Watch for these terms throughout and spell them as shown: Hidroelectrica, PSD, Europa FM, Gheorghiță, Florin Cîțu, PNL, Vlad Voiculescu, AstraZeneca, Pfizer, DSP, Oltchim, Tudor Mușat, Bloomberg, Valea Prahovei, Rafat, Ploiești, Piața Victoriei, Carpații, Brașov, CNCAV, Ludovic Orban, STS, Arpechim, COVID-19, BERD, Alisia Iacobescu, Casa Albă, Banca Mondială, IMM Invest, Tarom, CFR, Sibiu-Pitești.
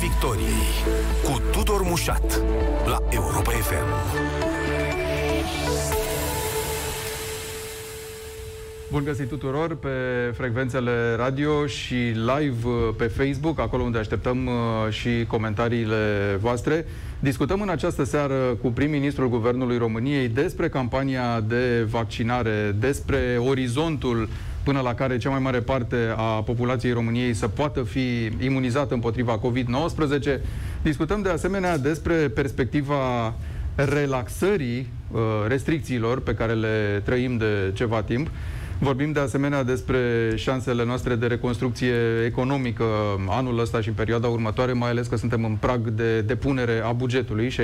Piața Victoriei cu Tudor Mușat la Europa FM. Bun găsit tuturor pe frecvențele radio și live pe Facebook, acolo unde așteptăm și comentariile voastre. Discutăm în această seară cu prim-ministrul Guvernului României despre campania de vaccinare, despre orizontul până la care cea mai mare parte a populației României să poată fi imunizată împotriva COVID-19. Discutăm de asemenea despre perspectiva relaxării restricțiilor pe care le trăim de ceva timp. Vorbim de asemenea despre șansele noastre de reconstrucție economică anul ăsta și în perioada următoare, mai ales că suntem în prag de depunere a bugetului și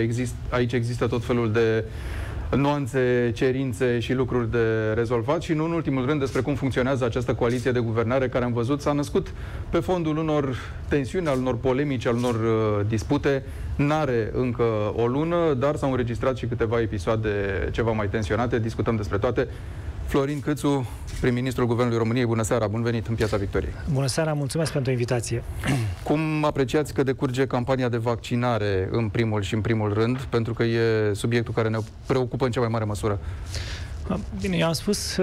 aici există tot felul de nuanțe, cerințe și lucruri de rezolvat și, nu în ultimul rând, despre cum funcționează această coaliție de guvernare care, am văzut, s-a născut pe fondul unor tensiuni, al unor polemici, al unor dispute. N-are încă o lună, dar s-au înregistrat și câteva episoade ceva mai tensionate. Discutăm despre toate. Florin Cîțu, prim-ministrul Guvernului României, bună seara, bun venit în Piața Victoriei. Bună seara, mulțumesc pentru invitație. Cum apreciați că decurge campania de vaccinare în primul și în primul rând, pentru că e subiectul care ne preocupă în cea mai mare măsură? Bine, eu am spus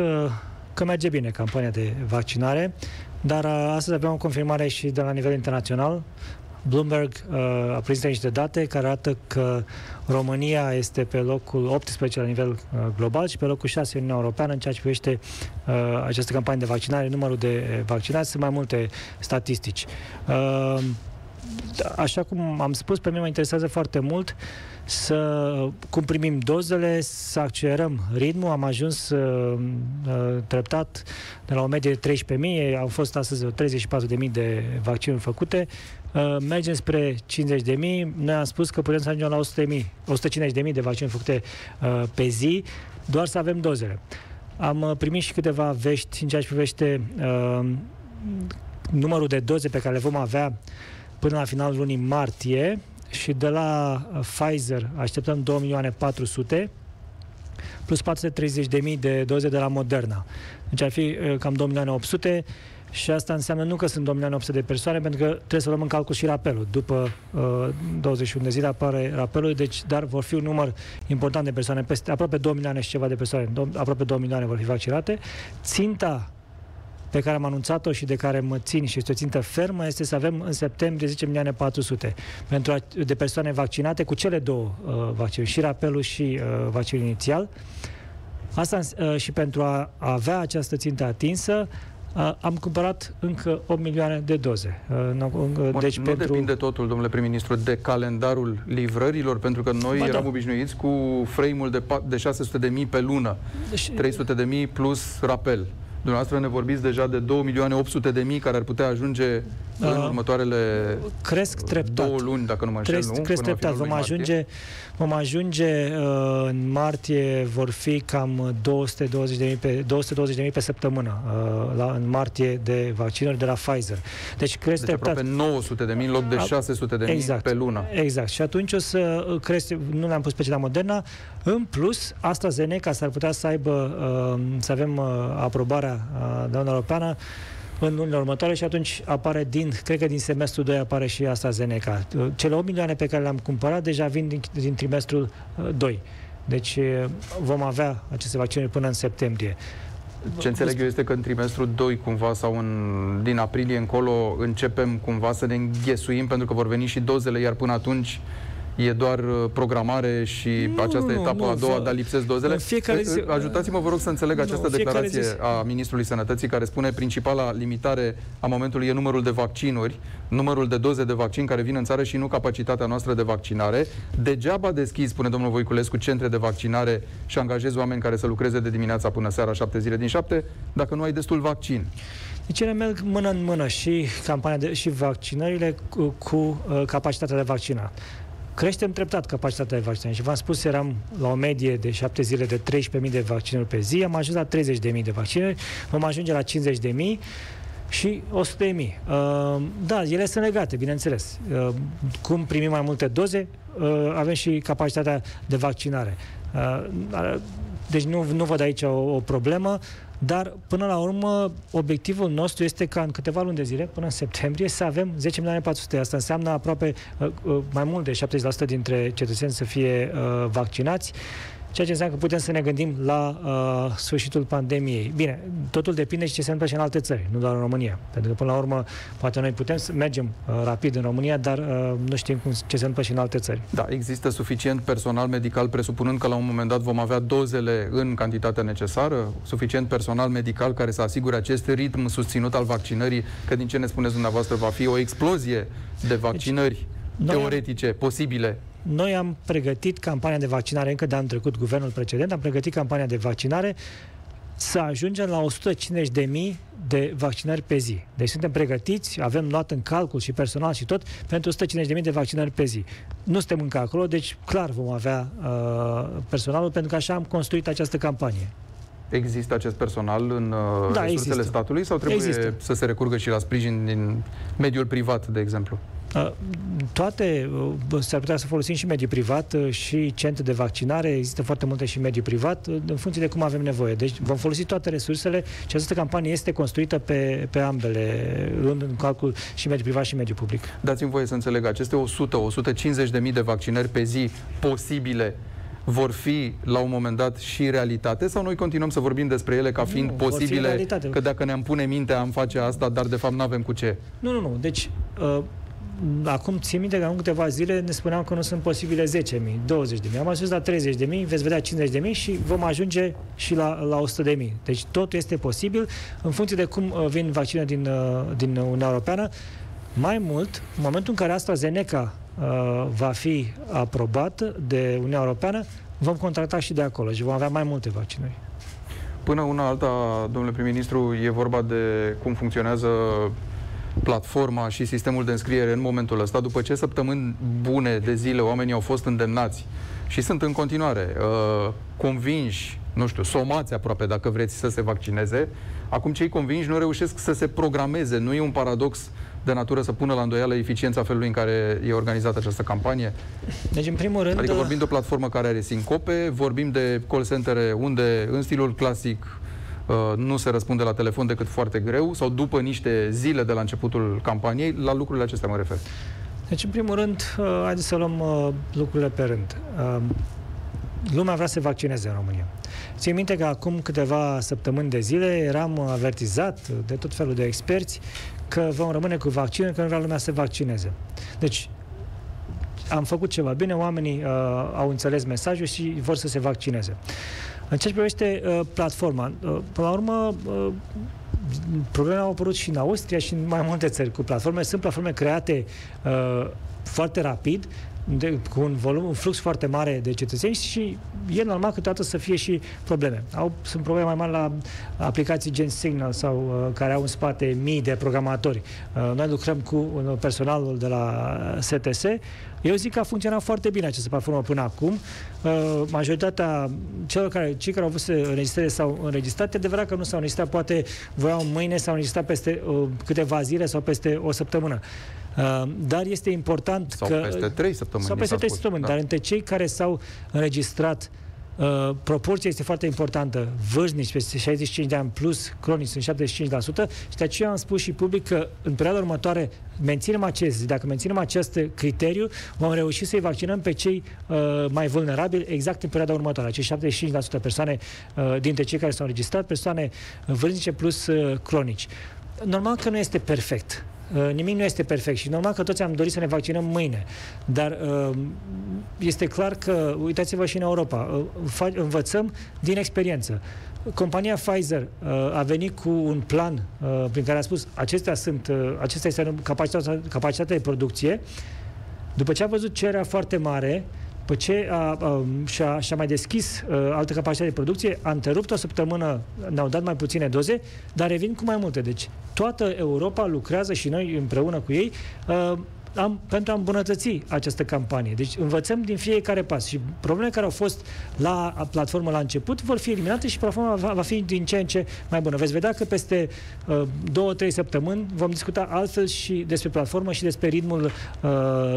că merge bine campania de vaccinare, dar astăzi avem o confirmare și de la nivel internațional. Bloomberg a prezentat niște date care arată că România este pe locul 18 la nivel global și pe locul 6 în Uniunea Europeană în ceea ce privește această campanie de vaccinare, numărul de vaccinați. Sunt mai multe statistici. Așa cum am spus, pe mine mă interesează foarte mult cum primim dozele, să accelerăm ritmul. Am ajuns treptat de la o medie de 13.000, au fost astăzi 34.000 de vaccinuri făcute. Mergem spre 50.000, noi am spus că putem să ajungem la 150.000 de vaccini făcute pe zi, doar să avem dozele. Am primit și câteva vești în ceea ce privește numărul de doze pe care le vom avea până la finalul lunii martie și de la Pfizer așteptăm 2.400.000 plus 430.000 de doze de la Moderna. Deci ar fi cam 2.800.000. Și asta înseamnă nu că sunt 2.800.000 de persoane, pentru că trebuie să luăm în calcul și rapelul. După 21 de zile apare rapelul, deci, dar vor fi un număr important de persoane, peste aproape 2 milioane și ceva de persoane, aproape 2 milioane vor fi vaccinate. Ținta pe care am anunțat-o și de care mă țin și este o țintă fermă, este să avem în septembrie 10.400.000 de persoane vaccinate cu cele două vaccinuri, și rapelul și vaccinul inițial. Asta și pentru a avea această țintă atinsă, am cumpărat încă 8 milioane de doze. Deci depinde totul, domnule prim-ministru, de calendarul livrărilor, pentru că noi eram obișnuiți cu frame-ul de 600.000 pe lună, 300.000 plus rapel. Dumneavoastră ne vorbiți deja de 2.800.000 care ar putea ajunge în următoarele două luni, dacă nu mă înșel, nu? Cresc treptat. Vom ajunge în martie, vor fi cam 220.000 pe săptămână în martie de vaccinuri de la Pfizer. Deci cresc treptat. Deci aproape 900.000 în loc de 600.000 pe lună. Exact. Și atunci o să cresc, nu le-am pus pe cea Moderna, în plus AstraZeneca s-ar putea să aibă, să avem aprobarea de Uniunea Europeană în lunile următoare și atunci apare cred că din semestrul 2 apare și AstraZeneca. Cele 8 milioane pe care le-am cumpărat deja vin din trimestrul 2. Deci vom avea aceste vaccinuri până în septembrie. Ce înțeleg eu este că în trimestrul 2 cumva sau din aprilie încolo începem cumva să ne înghesuim pentru că vor veni și dozele, iar până atunci e doar programare și această etapă a doua, dar lipsesc dozele. Ajutați-mă, vă rog, să înțeleg această declarație a Ministrului Sănătății, care spune principala limitare a momentului e numărul de vaccinuri, numărul de doze de vaccin care vin în țară și nu capacitatea noastră de vaccinare. Degeaba deschizi, spune domnul Voiculescu, centre de vaccinare și angajezi oameni care să lucreze de dimineața până seara, 7 zile din 7, dacă nu ai destul vaccin. Deci ele merg mână în mână și campania și vaccinările cu capacitatea de vaccinare. Creștem treptat capacitatea de vaccinare și v-am spus, eram la o medie de 7 zile de 13.000 de vaccinuri pe zi, am ajuns la 30.000 de vaccinuri, vom ajunge la 50.000 și 100.000. Da, ele sunt legate, bineînțeles. Cum primim mai multe doze, avem și capacitatea de vaccinare. Deci nu văd aici o problemă, dar până la urmă obiectivul nostru este ca în câteva luni de zile, până în septembrie, să avem 10.400.000. Asta înseamnă aproape mai mult de 70% dintre cetățeni să fie vaccinați, ceea ce înseamnă că putem să ne gândim la sfârșitul pandemiei. Bine, totul depinde și ce se întâmplă și în alte țări, nu doar în România. Pentru că, până la urmă, poate noi putem să mergem rapid în România, dar nu știm cum, ce se întâmplă și în alte țări. Da, există suficient personal medical, presupunând că la un moment dat vom avea dozele în cantitatea necesară, suficient personal medical care să asigure acest ritm susținut al vaccinării, că din ce ne spuneți dumneavoastră va fi o explozie de vaccinări teoretice, posibile. Noi am pregătit campania de vaccinare încă de anul trecut, guvernul precedent, am pregătit campania de vaccinare să ajungem la 150.000 de vaccinări pe zi. Deci suntem pregătiți, avem luat în calcul și personal și tot, pentru 150.000 de vaccinări pe zi. Nu suntem încă acolo, deci clar vom avea personalul, pentru că așa am construit această campanie. Există acest personal în resursele statului sau trebuie să se recurgă și la sprijin din mediul privat, de exemplu? Toate s-ar putea să folosim și mediul privat și centre de vaccinare, există foarte multe și mediul privat, în funcție de cum avem nevoie. Deci vom folosi toate resursele și această campanie este construită pe ambele, luând în calcul și mediul privat și mediul public. Dați-mi voie să înțeleg, aceste 100-150.000 de vaccinări pe zi posibile vor fi la un moment dat și realitate sau noi continuăm să vorbim despre ele ca fiind posibile, că dacă ne-am pune mintea am face asta, dar de fapt nu avem cu ce? Nu. Deci acum țin minte că în câteva zile ne spuneam că nu sunt posibile 10.000, 20.000. Am ajuns la 30.000, veți vedea 50.000 și vom ajunge și la 100.000. Deci totul este posibil în funcție de cum vin vaccine din Uniunea Europeană. Mai mult, în momentul în care AstraZeneca va fi aprobat de Uniunea Europeană, vom contracta și de acolo și vom avea mai multe vaccinuri. Până una alta, domnule prim-ministru, e vorba de cum funcționează platforma și sistemul de înscriere în momentul ăsta. După ce săptămâni bune de zile oamenii au fost îndemnați și sunt în continuare convinși, somați aproape, dacă vreți, să se vaccineze, acum cei convinși nu reușesc să se programeze. Nu e un paradox de natură să pună la îndoială eficiența felului în care e organizată această campanie? Deci, în primul rând... Adică vorbim de o platformă care are sincope, vorbim de call centere unde, în stilul clasic, nu se răspunde la telefon decât foarte greu, sau după niște zile de la începutul campaniei. La lucrurile acestea mă refer. Deci, în primul rând, haideți să luăm lucrurile pe rând. Lumea vrea să se vaccineze în România. Țin minte că acum câteva săptămâni de zile eram avertizat de tot felul de experți că vom rămâne cu vaccinul, că nu vrea lumea să se vaccineze. Deci, am făcut ceva bine, oamenii au înțeles mesajul și vor să se vaccineze. În ceea ce privește platforma, până la urmă, probleme au apărut și în Austria și în mai multe țări cu platforme. Sunt platforme create foarte rapid, cu un flux foarte mare de cetățeni și e normal câteodată să fie și probleme. Sunt probleme mai mari la aplicații gen Signal sau care au în spate mii de programatori. Noi lucrăm cu personalul de la STS. Eu zic că a funcționat foarte bine această platformă până acum. Majoritatea celor cei care au vrut să înregistreze s-au înregistrat. E adevărat că nu s-au înregistrat, poate voiau mâine, s-au înregistrat peste câteva zile sau peste o săptămână. Dar este important sau că... peste 3 săptămâni. Sau peste 3 săptămâni, da. Dar între cei care s-au înregistrat, proporția este foarte importantă. Vârstnici peste 65 de ani plus, cronici sunt 75%, și de aceea am spus și public că în perioada următoare menținem acest criteriu, vom reuși să-i vaccinăm pe cei mai vulnerabili exact în perioada următoare. Acei 75% persoane dintre cei care s-au înregistrat, persoane vârstnice plus cronici. Normal că nu este perfect. Nimic nu este perfect și normal că toți am dorit să ne vaccinăm mâine, dar este clar că, uitați-vă și în Europa, învățăm din experiență. Compania Pfizer a venit cu un plan prin care a spus acesta este capacitatea de producție. După ce a văzut cererea foarte mare, după ce și-a mai deschis altă capacitate de producție, a întrerupt o săptămână, ne-au dat mai puține doze, dar revin cu mai multe. Deci toată Europa lucrează și noi împreună cu ei pentru a îmbunătăți această campanie. Deci învățăm din fiecare pas și problemele care au fost la platformă la început vor fi eliminate și platforma va fi din ce în ce mai bună. Veți vedea că peste 2-3 săptămâni vom discuta altfel și despre platformă și despre ritmul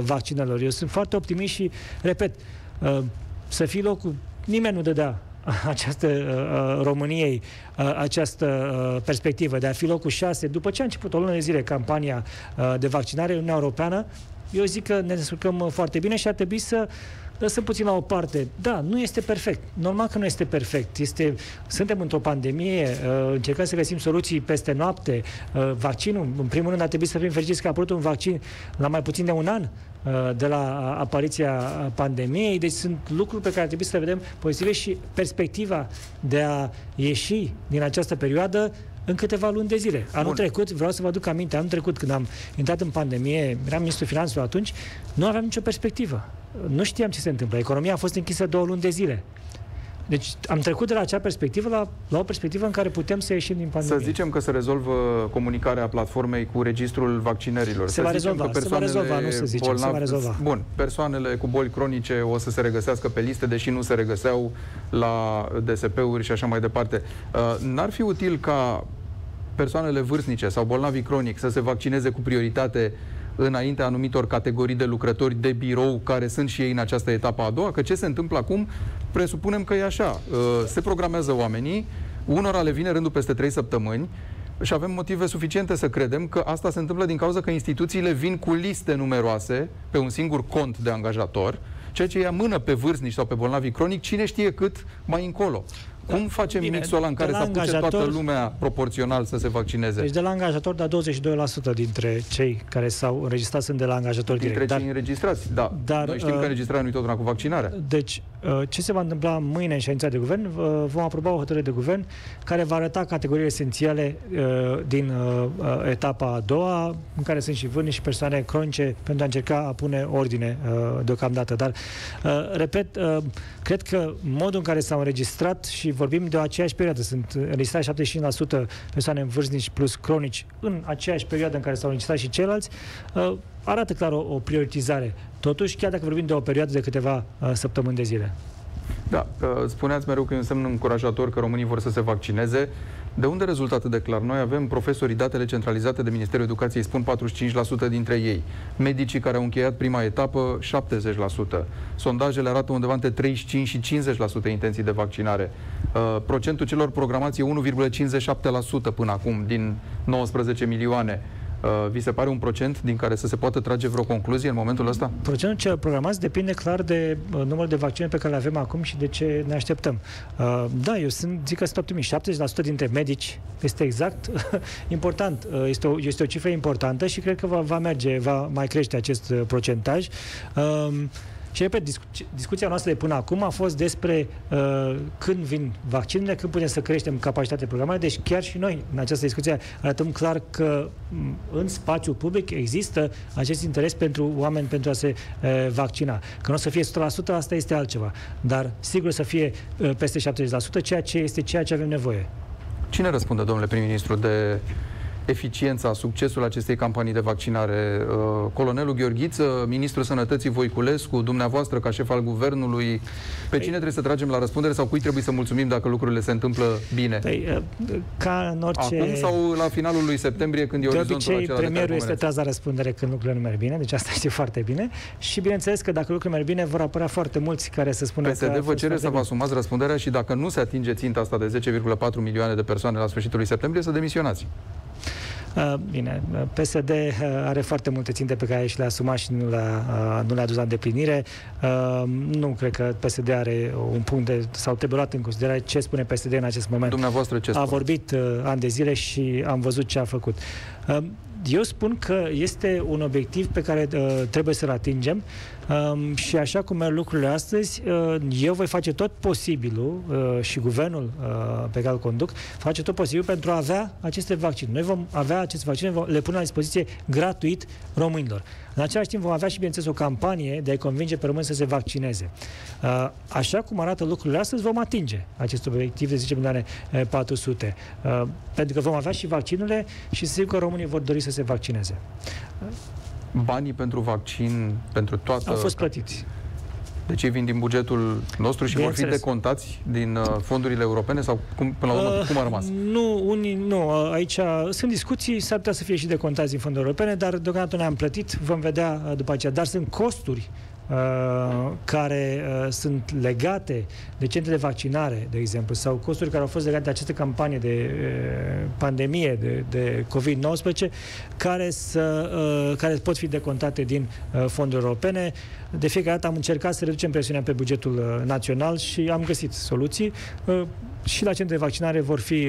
vaccinelor. Eu sunt foarte optimist și, repet, să fii locul, nimeni nu dădea României această perspectivă de a fi locul 6, după ce a început o lună de zile campania de vaccinare în Uniunea Europeană, eu zic că ne descurcăm foarte bine și ar trebui să lăsăm puțin la o parte. Da, nu este perfect. Normal că nu este perfect. Suntem într-o pandemie, încercăm să găsim soluții peste noapte. Vaccinul, în primul rând, ar trebui să fim fericiți că a apărut un vaccin la mai puțin de un an de la apariția pandemiei. Deci sunt lucruri pe care ar trebui să le vedem pozitive și perspectiva de a ieși din această perioadă în câteva luni de zile. Anul trecut, vreau să vă aduc aminte, anul trecut când am intrat în pandemie, eram ministrul finanțelor atunci, nu aveam nicio perspectivă. Nu știam ce se întâmplă. Economia a fost închisă 2 luni de zile. Deci am trecut de la acea perspectivă la o perspectivă în care putem să ieșim din pandemie. Să zicem că se rezolvă comunicarea platformei cu registrul vaccinărilor. Se va rezolva. Bun, persoanele cu boli cronice o să se regăsească pe liste, deși nu se regăseau la DSP-uri și așa mai departe. N-ar fi util ca persoanele vârstnice sau bolnavi cronic să se vaccineze cu prioritate înaintea anumitor categorii de lucrători de birou care sunt și ei în această etapă a doua, că ce se întâmplă acum, presupunem că e așa. Se programează oamenii, unora le vine rândul peste 3 săptămâni și avem motive suficiente să credem că asta se întâmplă din cauza că instituțiile vin cu liste numeroase pe un singur cont de angajator, ceea ce îi amână pe vârstnici sau pe bolnavii cronic, cine știe cât mai încolo. Cum facem mixul ăla în care să apuce toată lumea proporțional să se vaccineze? Deci de la angajator, dar 22% dintre cei care s-au înregistrat sunt de la angajator direct. Dintre cei înregistrați, da. Dar, noi știm că înregistrarea nu e tot una cu vaccinarea. Deci, ce se va întâmpla mâine în ședința de guvern? Vom aproba o hotărâre de guvern care va arăta categoriile esențiale din etapa a doua, în care sunt și vârstnici și persoane cronice, pentru a încerca a pune ordine deocamdată. Dar, repet, cred că modul în care s-au înregistrat și vorbim de o aceeași perioadă. Sunt înregistrate 75% persoane vârstnici plus cronici în aceeași perioadă în care s-au înregistrat și ceilalți. Arată clar o prioritizare. Totuși, chiar dacă vorbim de o perioadă de câteva săptămâni de zile. Da, spuneați mereu că e un semn încurajator că românii vor să se vaccineze. De unde rezultă atât de clar? Noi avem profesorii, datele centralizate de Ministerul Educației spun 45% dintre ei. Medicii care au încheiat prima etapă, 70%. Sondajele arată undeva între 35 și 50% intenții de vaccinare. Procentul celor programați e 1,57% până acum, din 19 milioane. Vi se pare un procent din care să se poată trage vreo concluzie în momentul ăsta? Procentul celor programați depinde clar de numărul de vaccine pe care le avem acum și de ce ne așteptăm. Da, eu zic că sunt optimist. 70% dintre medici este exact important. Este o cifră importantă și cred că va mai crește acest procentaj. Și, repet, discuția noastră de până acum a fost despre când vin vaccinurile, când putem să creștem capacitatea de programare. Deci chiar și noi, în această discuție, arătăm clar că în spațiul public există acest interes pentru oameni pentru a se vaccina. Că nu o să fie 100%, asta este altceva. Dar sigur să fie peste 70%, ceea ce avem nevoie. Cine răspunde, domnule prim-ministru, de eficiența, succesul acestei campanii de vaccinare? Colonelul Gheorghiță, ministrul Sănătății Voiculescu, dumneavoastră ca șef al guvernului, pe cine trebuie să tragem la răspundere sau cui trebuie să mulțumim dacă lucrurile se întâmplă bine? Ca în orice... Acum sau la finalul lui septembrie, când e orizontul acela de care vorbim? Premierul este tras la răspundere când lucrurile nu merg bine, deci asta știe foarte bine. Și bineînțeles că dacă lucrurile merg bine, vor apărea foarte mulți care să spună că... PSD vă cere să vă asumați răspunderea și dacă nu se atinge ținta asta de 10,4 milioane de persoane la sfârșitul lui septembrie, să demisionați. Bine, PSD are foarte multe ținte pe care și le-a asumat și nu le-a dus la îndeplinire. Nu cred că PSD are un punct sau trebuie luat în considerare ce spune PSD în acest moment. Dumneavoastră ce spune? A vorbit ani de zile și am văzut ce a făcut. Eu spun că este un obiectiv pe care trebuie să-l atingem și așa cum merg lucrurile astăzi, eu voi face tot posibilul și guvernul pe care îl conduc face tot posibilul pentru a avea aceste vaccine. Noi vom avea aceste vaccine, le punem la dispoziție gratuit românilor. În același timp vom avea și, bineînțeles, o campanie de a-i convinge pe români să se vaccineze. Așa cum arată lucrurile astăzi, vom atinge acest obiectiv de 10.400.000. Pentru că vom avea și vaccinurile și sigur că românii vor dori să se vaccineze. Banii pentru vaccin, pentru toată... Au fost plătiți. Deci ei vin din bugetul nostru și vor fi decontați din fondurile europene sau cum, până la urmă, cum a rămas? Nu, unii nu. Aici sunt discuții, s-ar putea să fie și decontați din fondurile europene, dar deocamdată ne-am plătit, vom vedea după aceea. Dar sunt costuri care sunt legate de centrele de vaccinare, de exemplu, sau costuri care au fost legate de această campanie de pandemie, de COVID-19, care pot fi decontate din fonduri europene. De fiecare dată am încercat să reducem presiunea pe bugetul național și am găsit soluții. Și la centre de vaccinare vor fi,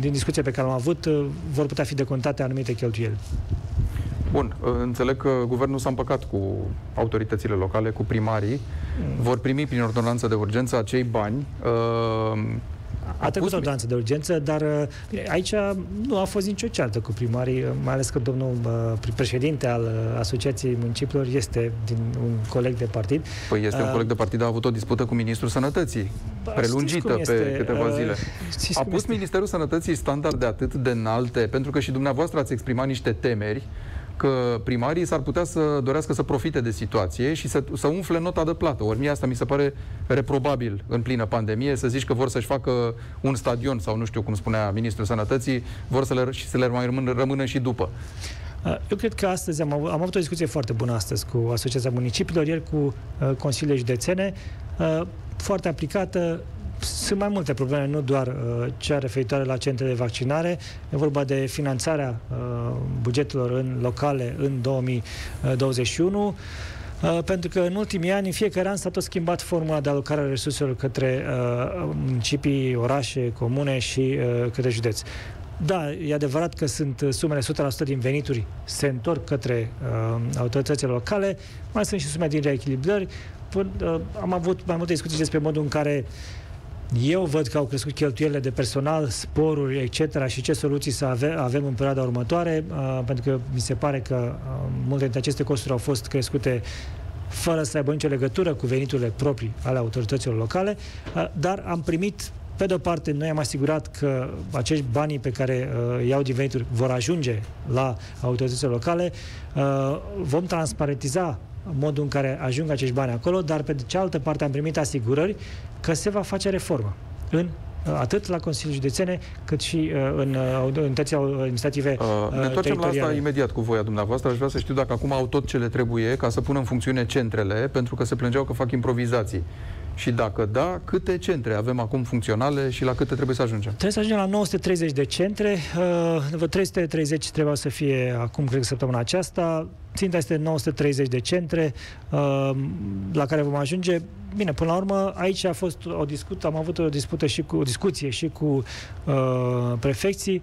din discuția pe care am avut, vor putea fi decontate anumite cheltuieli. Bun, înțeleg că guvernul s-a împăcat cu autoritățile locale, cu primarii. Vor primi prin ordonanță de urgență acei bani. A trecut ordonanță de urgență, dar aici nu a fost nicio ceartă cu primarii, mai ales că domnul președinte al Asociației Municipiilor este un coleg de partid. Păi este un coleg de partid, a avut o dispută cu Ministrul Sănătății, prelungită pe câteva zile. A pus Ministerul Sănătății standarde atât de înalte, pentru că și dumneavoastră ați exprimat niște temeri că primarii s-ar putea să dorească să profite de situație și să umfle nota de plată. Ori mie asta mi se pare reprobabil în plină pandemie, să zici că vor să-și facă un stadion sau nu știu cum spunea Ministrul Sănătății, vor să le mai rămână și după. Eu cred că astăzi am avut o discuție foarte bună astăzi cu Asociația Municipiilor, ieri cu Consiliile Județene, foarte aplicată. Sunt mai multe probleme, nu doar cea referitoare la centrele de vaccinare. E vorba de finanțarea bugetelor în locale în 2021, pentru că în ultimii ani, în fiecare an, s-a tot schimbat formula de alocare a resurselor către municipii, orașe, comune și către județ. Da, e adevărat că sunt sumele 100% din venituri se întorc către autoritățile locale, mai sunt și sume din reechilibrări. Am avut mai multe discuții despre modul în care eu văd că au crescut cheltuielile de personal, sporuri, etc. și ce soluții să avem în perioada următoare, pentru că mi se pare că multe dintre aceste costuri au fost crescute fără să aibă nicio legătură cu veniturile proprii ale autorităților locale, dar am primit, pe de-o parte, noi am asigurat că acești banii pe care iau din venituri vor ajunge la autoritățile locale, vom transparentiza modul în care ajung acești bani acolo, dar pe de cealaltă parte am primit asigurări că se va face reformă atât la Consiliul Județene, cât și în unitățile administrative teritoriale. Ne întoarcem la asta imediat cu voia dumneavoastră. Aș vrea să știu dacă acum au tot ce le trebuie ca să pună în funcțiune centrele, pentru că se plângeau că fac improvizații. Și dacă da, câte centre avem acum funcționale și la câte trebuie să ajungem? Trebuie să ajungem la 930 de centre. 330 trebuiau să fie acum, cred că săptămâna aceasta. Ținta este 930 de centre la care vom ajunge. Bine, până la urmă, aici a fost o discuție, am avut o dispută și cu prefecții.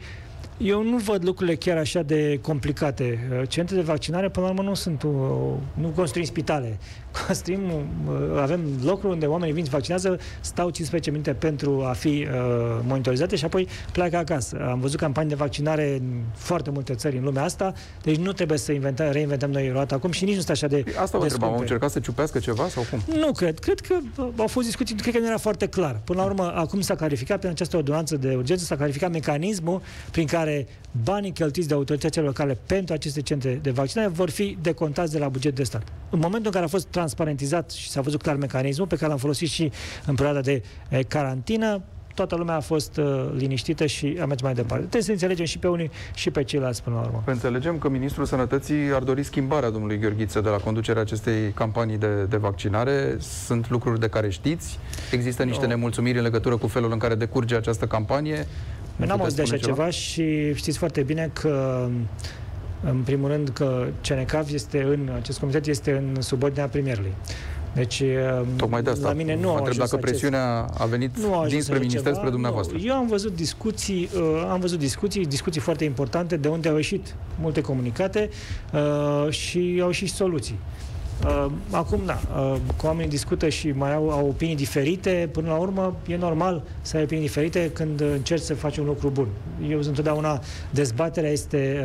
Eu nu văd lucrurile chiar așa de complicate. Centrele de vaccinare, până la urmă, nu construim spitale. Avem locuri unde oamenii vin, vaccinează, stau 15 minute pentru a fi monitorizate și apoi pleacă acasă. Am văzut campanii de vaccinare în foarte multe țări în lumea asta, deci nu trebuie să reinventăm noi roata acum și nici nu este așa de asta vă întrebam, au încercat să ciupească ceva sau cum? Nu cred. Cred că au fost discuții, cred că nu era foarte clar. Până la urmă, acum s-a clarificat, prin această ordonanță de urgență, s-a clarificat mecanismul prin care banii cheltuiți de autoritățile locale pentru aceste centre de vaccinare vor fi decontați de la buget de stat. În momentul în care a fost transparentizat și s-a văzut clar mecanismul pe care l-am folosit și în perioada de carantină, toată lumea a fost liniștită și a mers mai departe. Trebuie să înțelegem și pe unii și pe ceilalți până la urmă. Înțelegem că Ministrul Sănătății ar dori schimbarea domnului Gheorghiță de la conducerea acestei campanii de vaccinare. Sunt lucruri de care știți? Există niște nemulțumiri în legătură cu felul în care decurge această campanie? N-am auzit de așa ceva și știți foarte bine că, în primul rând, că CNCAV acest comitet este în subordinea premierului. Deci, tocmai de asta, la mine nu a ajuns dacă presiunea a venit dinspre minister, spre dumneavoastră. Eu am văzut discuții, discuții foarte importante, de unde au ieșit multe comunicate și au ieșit soluții. Acum, cu oamenii discută și mai au opinii diferite. Până la urmă, e normal să ai opinii diferite când încerci să faci un lucru bun. Eu întotdeauna dezbaterea este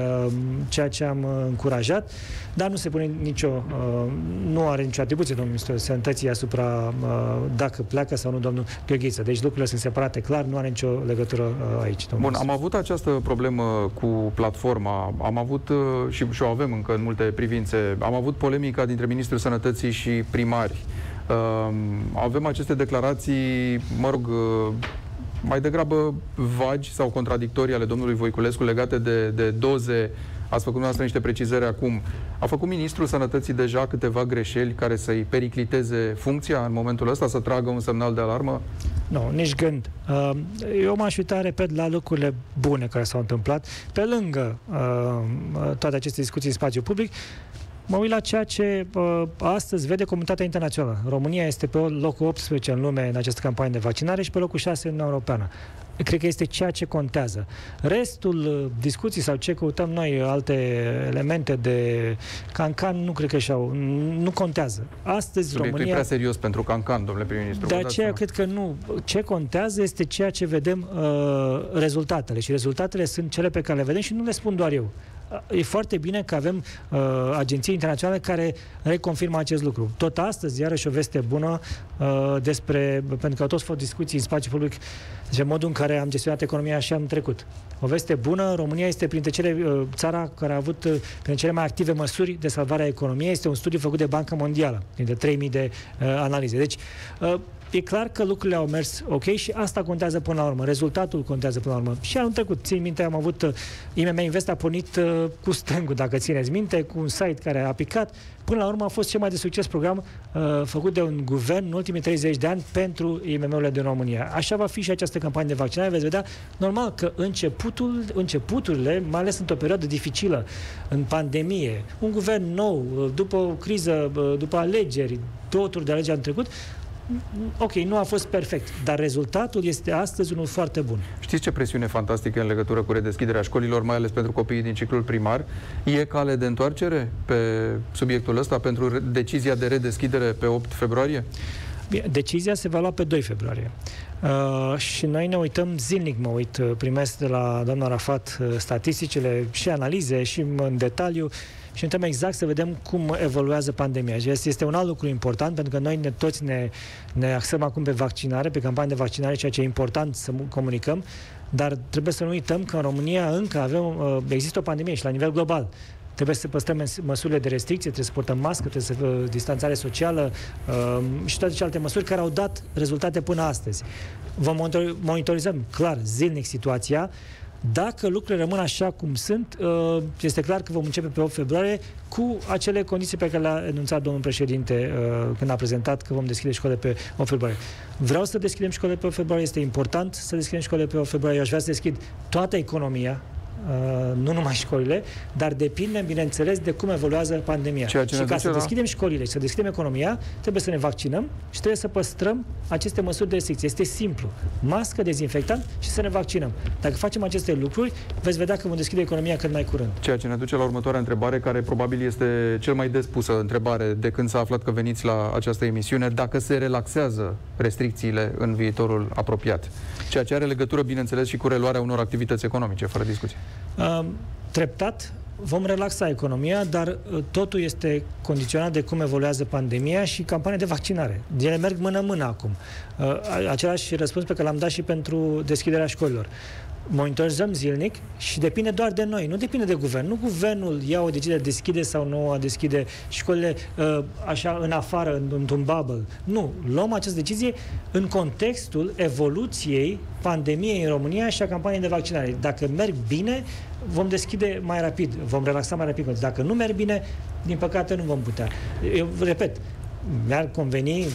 ceea ce am încurajat, dar nu se pune nu are nicio atribuție domnul Ministru Sănătății asupra dacă pleacă sau nu domnul Gheorghiță. Deci lucrurile sunt separate, clar, nu are nicio legătură aici. Bun, am avut această problemă cu platforma, am avut și o avem încă în multe privințe, am avut polemica dintre Ministrul Sănătății și primari. Avem aceste declarații, mă rog, mai degrabă vagi sau contradictorii ale domnului Voiculescu legate de doze ați făcut dumneavoastră niște precizări acum. A făcut Ministrul Sănătății deja câteva greșeli care să-i pericliteze funcția în momentul ăsta, să tragă un semnal de alarmă? Nu, nici gând. Eu m-aș uita, repet, la lucrurile bune care s-au întâmplat. Pe lângă toate aceste discuții în spațiu public, mă uit la ceea ce astăzi vede comunitatea internațională. România este pe locul 18 în lume în această campanie de vaccinare și pe locul 6 în Uniunea Europeană. Cred că este ceea ce contează. Restul discuții sau ce căutăm noi, alte elemente de cancan, nu cred că nu contează. Astăzi România... Subiectul e prea serios pentru cancan, domnule prim-ministru. De aceea cred că nu. Ce contează este ceea ce vedem, rezultatele. Și rezultatele sunt cele pe care le vedem și nu le spun doar eu. E foarte bine că avem agenții internaționale care reconfirmă acest lucru. Tot astăzi, iarăși o veste bună despre, pentru că au toți fost discuții în spațiu public, despre modul în care am gestionat economia și am trecut. O veste bună, România este printre țara care a avut printre cele mai active măsuri de salvare a economiei. Este un studiu făcut de Banca Mondială, dintre 3.000 de analize. Deci, e clar că lucrurile au mers ok și asta contează până la urmă. Rezultatul contează până la urmă. Și anul trecut, țin minte, am avut... IMM Invest a pornit cu stângul, dacă țineți minte, cu un site care a picat. Până la urmă a fost cel mai de succes program făcut de un guvern în ultimii 30 de ani pentru IMM-urile din România. Așa va fi și această campanie de vaccinare. Veți vedea, normal că începuturile, mai ales într-o perioadă dificilă, în pandemie, un guvern nou, după o criză, după alegeri, 2 tururi de alegeri anul trecut, ok, nu a fost perfect, dar rezultatul este astăzi unul foarte bun. Știți ce presiune fantastică în legătură cu redeschiderea școlilor, mai ales pentru copiii din ciclul primar? E cale de întoarcere pe subiectul ăsta pentru decizia de redeschidere pe 8 februarie? Decizia se va lua pe 2 februarie. Și noi ne uităm zilnic, mă uit, primesc de la doamna Rafat statisticile și analize și în detaliu. Și întrebăm exact să vedem cum evoluează pandemia. Este un alt lucru important, pentru că noi toți ne axăm acum pe vaccinare, pe campanie de vaccinare, ceea ce e important să comunicăm, dar trebuie să nu uităm că în România încă există o pandemie și la nivel global. Trebuie să păstrăm măsurile de restricție, trebuie să purtăm mască, trebuie să distanțare socială și toate celelalte măsuri care au dat rezultate până astăzi. Vom monitorizăm, clar, zilnic situația. Dacă lucrurile rămân așa cum sunt, este clar că vom începe pe 8 februarie cu acele condiții pe care le-a enunțat domnul președinte când a prezentat că vom deschide școle pe 8 februarie. Vreau să deschidem școle pe 8 februarie, este important să deschidem școle pe 8 februarie. Eu aș vrea să deschid toată economia, nu numai școlile, dar depinde, bineînțeles, de cum evoluează pandemia. Și ca să deschidem școlile și să deschidem economia, trebuie să ne vaccinăm și trebuie să păstrăm aceste măsuri de restricție. Este simplu. Mască, dezinfectant și să ne vaccinăm. Dacă facem aceste lucruri, veți vedea că vom deschide economia cât mai curând. Ceea ce ne duce la următoarea întrebare, care probabil este cel mai des pusă întrebare de când s-a aflat că veniți la această emisiune, dacă se relaxează restricțiile în viitorul apropiat. Ceea ce are legătură, bineînțeles, și cu reluarea unor activități economice, fără discuție. Treptat vom relaxa economia, dar totul este condiționat de cum evoluează pandemia și campania de vaccinare. Ele merg mână-mână acum. Același răspuns pe care l-am dat și pentru deschiderea școlilor. Monitorizăm zilnic și depinde doar de noi, nu depinde de guvern. Nu guvernul ia o decizie, deschide sau nu a deschide școlile așa în afară, într-un bubble. Nu, luăm această decizie în contextul evoluției pandemiei în România și a campaniei de vaccinare. Dacă merg bine, vom deschide mai rapid, vom relaxa mai rapid. Dacă nu merg bine, din păcate nu vom putea. Eu repet, mi-ar conveni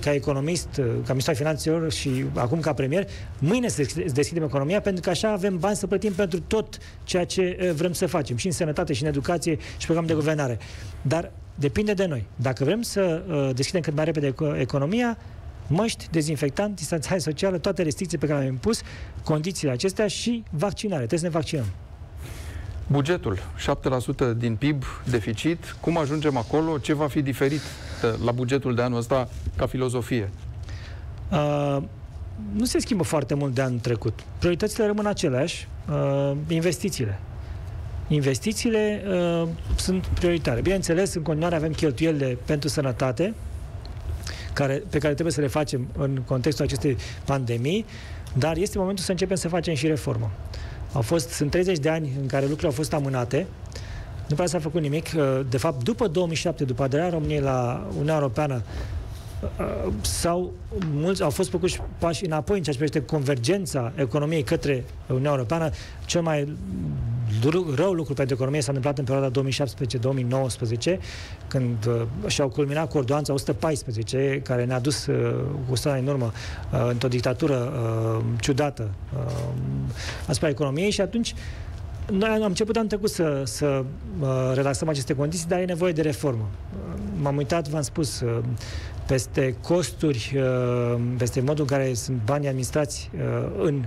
ca economist, ca ministru al finanțelor și acum ca premier, mâine să deschidem economia, pentru că așa avem bani să plătim pentru tot ceea ce vrem să facem, și în sănătate, și în educație, și program de guvernare. Dar depinde de noi. Dacă vrem să deschidem cât mai repede economia, măști, dezinfectant, distanțare socială, toate restricții pe care le-am impus, condițiile acestea și vaccinare. Trebuie să ne vaccinăm. Bugetul, 7% din PIB, deficit, cum ajungem acolo? Ce va fi diferit la bugetul de anul ăsta ca filozofie? Nu se schimbă foarte mult de anul trecut. Prioritățile rămân aceleași, investițiile. Investițiile sunt prioritare. Bineînțeles, în continuare avem cheltuielile pentru sănătate, pe care trebuie să le facem în contextul acestei pandemii, dar este momentul să începem să facem și reformă. Sunt 30 de ani în care lucrurile au fost amânate, nu prea s-a făcut nimic. De fapt, după 2007, după aderarea României la Uniunea Europeană, au fost făcuți pași înapoi în ceea ce privește convergența economiei către Uniunea Europeană. Cel mai rău lucru pentru economie s-a întâmplat în perioada 2017-2019, când și-au culminat cu ordonanța 114, care ne-a dus cu strana în urmă într-o dictatură ciudată asupra economiei, și atunci noi am început anul trecut să relaxăm aceste condiții, dar e nevoie de reformă. M-am uitat, v-am spus, peste costuri, peste modul în care sunt banii administrați în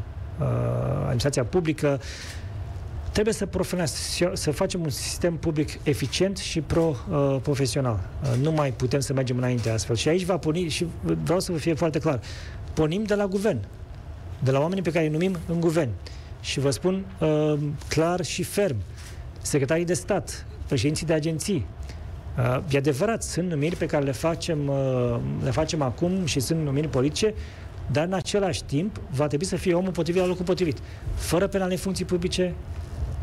administrația publică. Trebuie să facem un sistem public eficient și profesional. Nu mai putem să mergem înainte astfel. Și aici va porni, și vreau să vă fie foarte clar, pornim de la guvern, de la oamenii pe care îi numim în guvern. Și vă spun clar și ferm, secretarii de stat, președinții de agenții, e adevărat, sunt numiri pe care le facem acum și sunt numiri politice, dar în același timp va trebui să fie omul potrivit la locul potrivit, fără penale în funcții publice,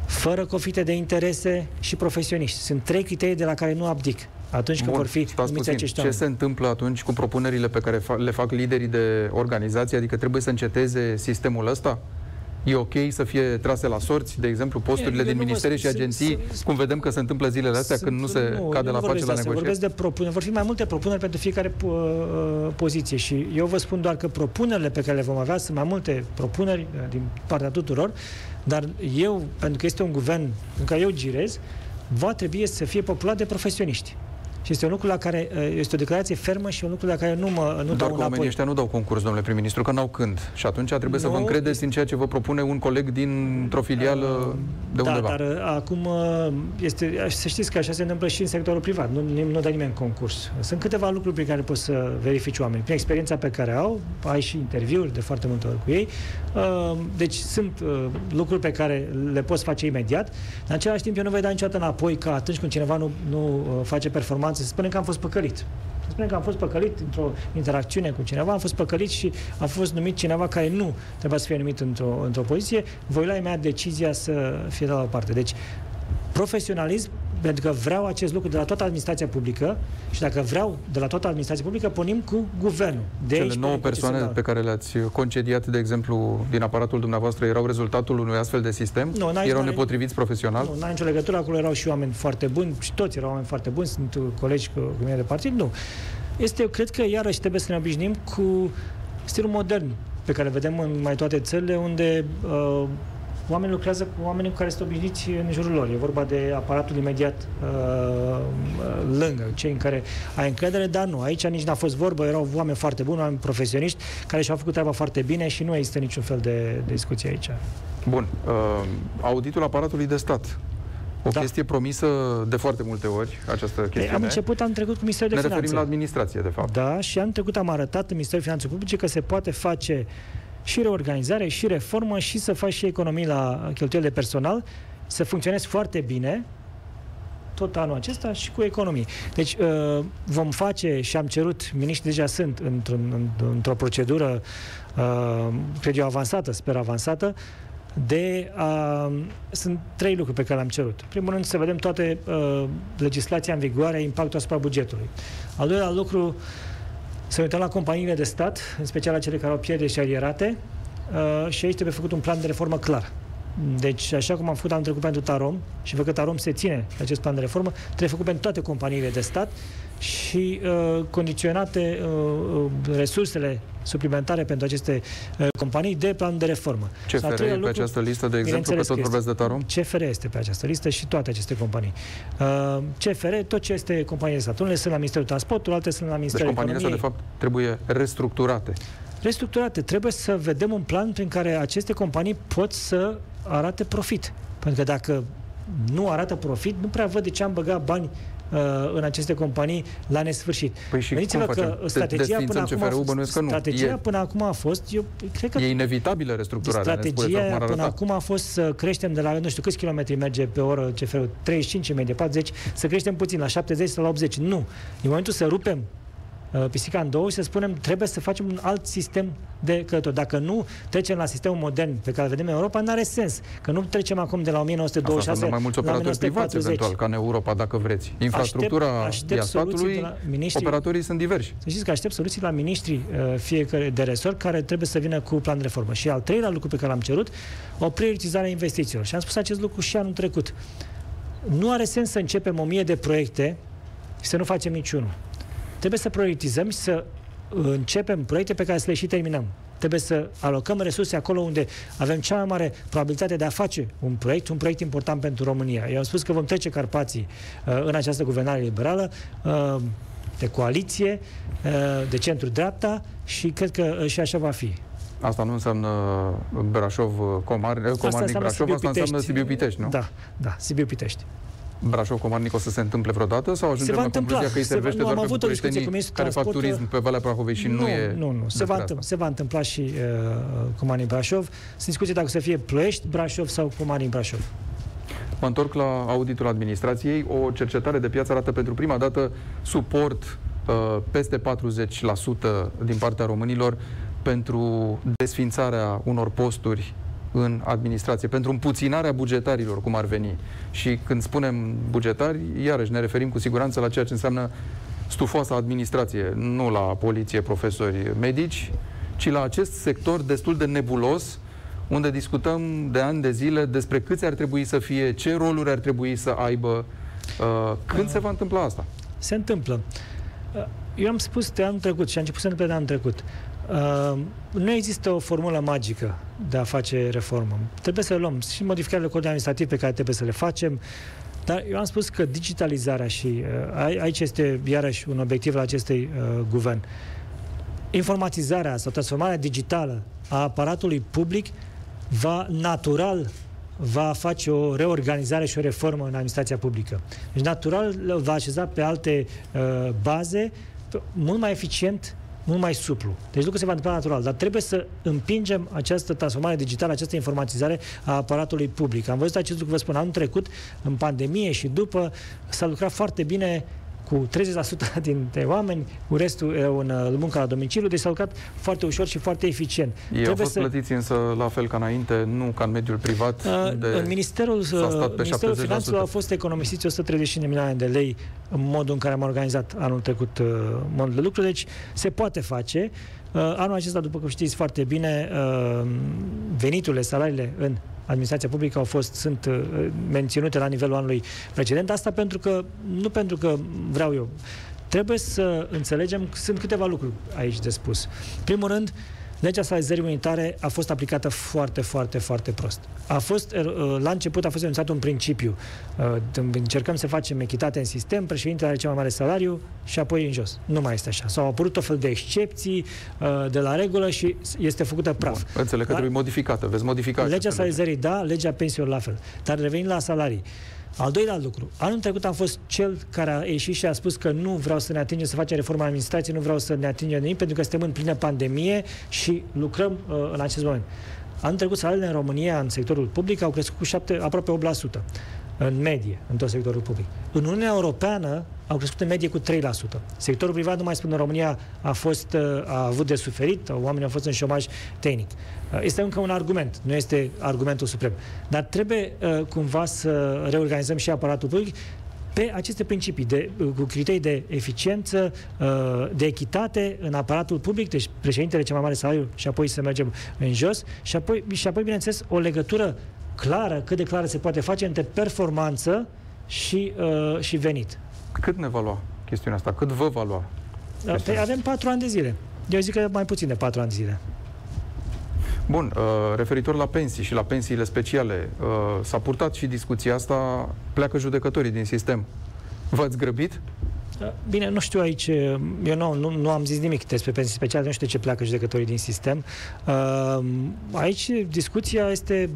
fără conflicte de interese și profesioniști. Sunt trei criterii de la care nu abdic atunci când vor fi numiți acești oameni. Ce se întâmplă atunci cu propunerile pe care le fac liderii de organizație? Adică trebuie să înceteze sistemul ăsta? E ok să fie trase la sorți, de exemplu, posturile din ministere și agenții, cum vedem că se întâmplă zilele astea când nu se cade la pace la negocieri? Vorbesc de propuneri. Vor fi mai multe propuneri pentru fiecare poziție și eu vă spun doar că propunerile pe care le vom avea sunt mai multe propuneri din partea tuturor, dar eu, pentru că este un guvern în care eu girez, va trebui să fie populat de profesioniști. Și este un lucru la care este o declarație fermă și un lucru la care nu dau înapoi. Oamenii ăștia nu dau concurs, domnule prim-ministru, că n-au când. Și atunci trebuie să vă încredeți în ceea ce vă propune un coleg dintr-o filială de undeva. Da, dar acum să știți că așa se întâmplă și în sectorul privat. Nu dă nimeni concurs. Sunt câteva lucruri pe care poți să verifici oamenii. Prin experiența pe care au, ai și interviuri de foarte multe ori cu ei. Deci sunt lucruri pe care le poți face imediat. În același timp, eu nu voi da niciodată înapoi că atunci când cineva nu face performanță, să spunem că am fost păcălit. Să spunem că am fost păcălit într-o interacțiune cu cineva, am fost păcălit și a fost numit cineva care nu trebuia să fie numit într-o poziție, voi lua imediat decizia să fie dat la o parte. Deci, profesionalism, pentru că vreau acest lucru de la toată administrația publică și dacă vreau de la toată administrația publică, pornim cu guvernul. Cele 9 persoane pe care le-ați concediat, de exemplu, din aparatul dumneavoastră, erau rezultatul unui astfel de sistem? Nu, erau nepotriviți profesional? Nu, n-ai nicio legătură. Acolo erau și oameni foarte buni, și toți erau oameni foarte buni, sunt colegi cu mine de partid, nu. Este, cred că, iarăși trebuie să ne obișnim cu stilul modern pe care vedem în mai toate țările, unde oamenii lucrează cu oamenii cu care sunt obișnuiți în jurul lor. E vorba de aparatul imediat lângă, cei în care ai încredere, dar nu. Aici nici n-a fost vorbă, erau oameni foarte buni, oameni profesioniști, care și-au făcut treaba foarte bine și nu există niciun fel de discuție aici. Bun. Auditul aparatului de stat. O chestie promisă de foarte multe ori, această chestiune. Am început anul trecut cu Ministerul de Finanțe. Ne referim la administrație, de fapt. Da, și anul trecut am arătat în Ministerul Finanțelor Publice că se poate face și reorganizare, și reformă, și să faci și economii la cheltuieli de personal, să funcționezi foarte bine tot anul acesta și cu economii. Deci vom face și am cerut, miniștrii deja sunt într-o procedură, cred eu, avansată, sper avansată, sunt 3 lucruri pe care le-am cerut. În primul rând, să vedem toate legislația în vigoare, impactul asupra bugetului. Al doilea lucru, să uităm la companiile de stat, în special la cele care au pierderi și arierate, și aici trebuie făcut un plan de reformă clar. Deci, așa cum am făcut anul trecut pentru Tarom, și văd că Tarom se ține acest plan de reformă, trebuie făcut pentru toate companiile de stat și condiționate resursele suplimentare pentru aceste companii de plan de reformă. CFR e pe această listă, de exemplu, că tot vorbesc de Tarom? CFR este pe această listă și toate aceste companii. CFR, tot ce este companie de stat. Unele sunt la Ministerul Transportului, altele sunt la Ministerul Economiei. Deci companiile astea, de fapt, trebuie restructurate. Restructurate. Trebuie să vedem un plan prin care aceste companii pot să arate profit. Pentru că dacă nu arată profit, nu prea văd de ce am băgat bani în aceste companii la nesfârșit. Păi și cum facem? Strategia până acum a fost, eu cred că e inevitabilă restructurarea. Strategia până acum a fost să creștem de la, nu știu câți kilometri merge pe oră CFR-ul, 35, mai de 40, să creștem puțin la 70 sau la 80. Nu. În momentul să rupem pisica în două și să spunem trebuie să facem un alt sistem de călători. Dacă nu trecem la sistemul modern pe care îl vedem în Europa, nu are sens. Că nu trecem acum de la 1926 la 1940. Eventual, ca în Europa, dacă vreți. Infrastructura statului, operatorii sunt diversi. Să știți că aștept soluții la miniștrii fiecare de resort care trebuie să vină cu plan de reformă. Și al treilea lucru pe care l-am cerut, o prioritizare a investițiilor. Și am spus acest lucru și anul trecut. Nu are sens să începem 1000 de proiecte și să nu facem niciunul. Trebuie să prioritizăm și să începem proiecte pe care să le și terminăm. Trebuie să alocăm resurse acolo unde avem cea mai mare probabilitate de a face un proiect important pentru România. Eu am spus că vom trece Carpații în această guvernare liberală, de coaliție, de centru-dreapta și cred că și așa va fi. Asta nu înseamnă Brașov, Comarnic, Brașov, asta înseamnă Sibiu-Pitești, nu? Da, Sibiu-Pitești. Brașov, Comarnic, o să se întâmple vreodată sau ajungem la concluzia că îi servește doar pe bucureștenii care fac turism pe Valea Prahovei și nu e... Nu, se va întâmpla și Comarnic, Brașov. Sunt discuții dacă să fie Ploiești, Brașov sau Comarnic, Brașov. Mă întorc la auditul administrației. O cercetare de piață arată pentru prima dată suport peste 40% din partea românilor pentru desfințarea unor posturi în administrație, pentru împuținarea bugetarilor, cum ar veni. Și când spunem bugetari, iarăși ne referim cu siguranță la ceea ce înseamnă stufoasa administrație, nu la poliție, profesori, medici, ci la acest sector destul de nebulos, unde discutăm de ani de zile despre câți ar trebui să fie, ce roluri ar trebui să aibă. Când se va întâmpla asta? Se întâmplă. Eu am spus de anul trecut și a început să întâmple de anul trecut. Nu există o formulă magică de a face reformă. Trebuie să luăm și modificările codului administrativ pe care trebuie să le facem, dar eu am spus că digitalizarea și aici este iarăși un obiectiv al acestui guvern. Informatizarea sau transformarea digitală a aparatului public va face o reorganizare și o reformă în administrația publică. Deci natural va așeza pe alte baze mult mai eficient, mult mai suplu. Deci lucrul se va întâmpla natural, dar trebuie să împingem această transformare digitală, această informatizare a aparatului public. Am văzut acest lucru, vă spun, anul trecut, în pandemie și după, s-a lucrat foarte bine cu 30% dintre oameni, cu restul e în muncă la domiciliu, deci s-a lucrat foarte ușor și foarte eficient. Ei au fost plătiți însă la fel ca înainte, nu ca în mediul privat. În Ministerul Finanțelor au fost economisiți 135 de milioane de lei în modul în care am organizat anul trecut modul de lucru, deci se poate face. Anul acesta, după cum știți foarte bine, veniturile, salariile în administrația publică sunt menținute la nivelul anului precedent. Asta pentru că, nu pentru că vreau eu. Trebuie să înțelegem că sunt câteva lucruri aici de spus. Primul rând, legea salarizării unitare a fost aplicată foarte, foarte, foarte prost. La început a fost enunțat un principiu. Încercăm să facem echitate în sistem, președintele are cel mai mare salariu și apoi în jos. Nu mai este așa. S-au apărut o fel de excepții de la regulă și este făcută praf. Bun, înțeleg că trebuie modificată. Veți modifica legea salarizării, da, legea pensiilor la fel. Dar revenind la salarii. Al doilea lucru. Anul trecut am fost cel care a ieșit și a spus că nu vreau să ne atingem, să facem reforma administrației, nu vreau să ne atingem nimic, pentru că suntem în plină pandemie și lucrăm în acest moment. Anul trecut salariile în România, în sectorul public, au crescut cu aproape 8%, în medie, în tot sectorul public. În Uniunea Europeană au crescut în medie cu 3%. Sectorul privat, nu mai spun, în România a avut de suferit, oamenii au fost în șomaj tehnic. Este încă un argument, nu este argumentul suprem. Dar trebuie cumva să reorganizăm și aparatul public pe aceste principii, cu criterii de eficiență, de echitate în aparatul public, deci președintele cel mai mare salariu și apoi să mergem în jos și apoi bineînțeles, o legătură clară, cât de clară se poate face între performanță și venit. Cât ne va lua chestiunea asta? Cât vă va lua? Avem 4 ani de zile. Eu zic că mai puțin de 4 ani de zile. Bun, referitor la pensii și la pensiile speciale, s-a purtat și discuția asta, pleacă judecătorii din sistem. V-ați grăbit? Bine, nu știu aici, eu nu am zis nimic despre pensii speciale, nu știu de ce pleacă judecătorii din sistem. Aici discuția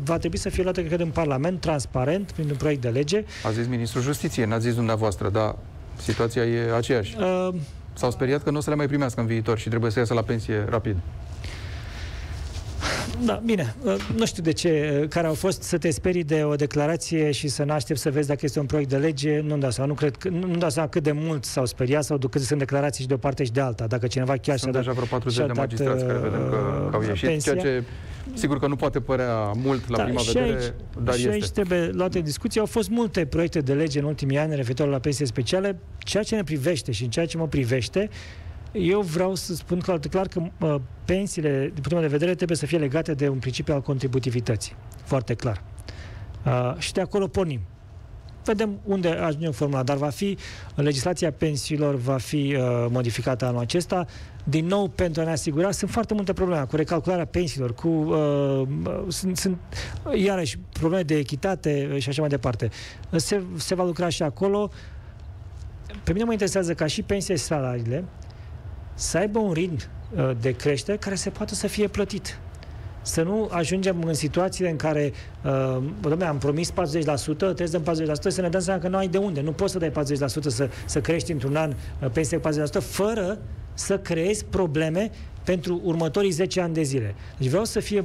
va trebui să fie luată, cred, în Parlament, transparent, prin un proiect de lege. A zis ministrul Justiției, n-a zis dumneavoastră, dar situația e aceeași. S-au speriat că nu o să le mai primească în viitor și trebuie să iasă la pensie rapid. Da, bine. Nu știu de ce, care au fost să te sperii de o declarație și să n-aștepți să vezi dacă este un proiect de lege, nu-mi dau seama. Nu cred că, nu-mi dau seama cât de mult s-au speriat sau cât sunt declarații și de o parte și de alta. Dacă cineva chiar și-a dat... Sunt deja vreo 40 de magistrați care vedem că au ieșit, pensia. Ceea ce sigur că nu poate părea mult la prima vedere, aici, dar este. Și aici trebuie luate discuții. Au fost multe proiecte de lege în ultimii ani referitor la pensii speciale. Ceea ce ne privește și în ceea ce mă privește, eu vreau să spun clar că pensiile, din punctul meu de vedere, trebuie să fie legate de un principiu al contributivității. Foarte clar. Și de acolo pornim. Vedem unde ajungem formula, dar va fi, legislația pensiilor va fi modificată anul acesta, din nou pentru a ne asigura. Sunt foarte multe probleme cu recalcularea pensiilor, cu sunt iarăși probleme de echitate și așa mai departe. Se va lucra și acolo. Pe mine mă interesează ca și pensiile și salariile să aibă un ritm de creștere care se poate să fie plătit. Să nu ajungem în situațiile în care am promis 40%, trebuie să dăm 40%, să ne dăm seama că nu ai de unde. Nu poți să dai 40%, să crești într-un an pensia cu 40%, fără să creezi probleme pentru următorii 10 ani de zile. Deci vreau să fie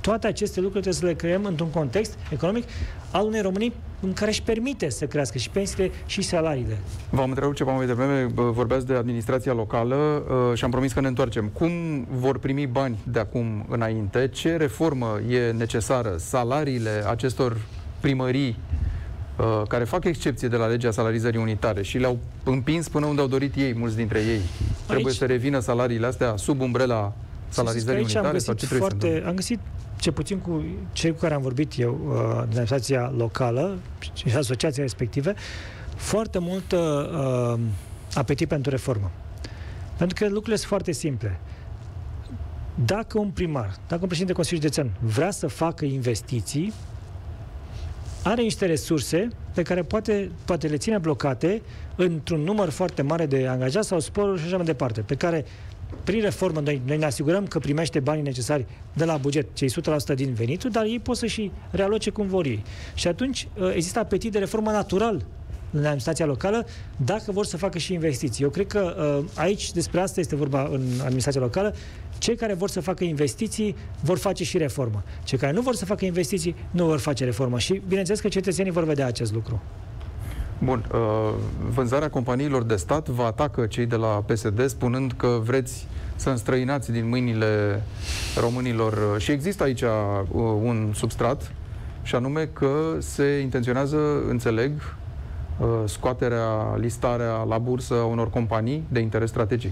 toate aceste lucruri trebuie să le creăm într-un context economic al unei României în care își permite să crească și pensiile și salariile. V-am întrebat ceva mai devreme, vorbeați de administrația locală și am promis că ne întoarcem. Cum vor primi bani de acum înainte? Ce reformă e necesară? Salariile acestor primării care fac excepție de la legea salarizării unitare și le-au împins până unde au dorit ei, mulți dintre ei. Aici trebuie să revină salariile astea sub umbrela salarizării unitare? Am găsit, ce puțin cu cei cu care am vorbit eu, din administrația locală și asociația respective, foarte mult apetit pentru reformă. Pentru că lucrurile sunt foarte simple. Dacă un primar, dacă un președinte de Consiliu Județean vrea să facă investiții, are niște resurse pe care poate le ține blocate într-un număr foarte mare de angajați sau sporuri și așa mai departe, pe care, prin reformă, noi ne asigurăm că primește banii necesari de la buget, cei 100% din venitul, dar ei pot să și realoce cum vor ei. Și atunci există apetit de reformă natural în administrația locală, dacă vor să facă și investiții. Eu cred că aici despre asta este vorba în administrația locală. Cei care vor să facă investiții vor face și reformă. Cei care nu vor să facă investiții nu vor face reformă. Și bineînțeles că cetățenii vor vedea acest lucru. Bun. Vânzarea companiilor de stat vă atacă cei de la PSD spunând că vreți să înstrăinați din mâinile românilor. Și există aici un substrat și anume că se intenționează, înțeleg, scoaterea, listarea la bursă a unor companii de interes strategic.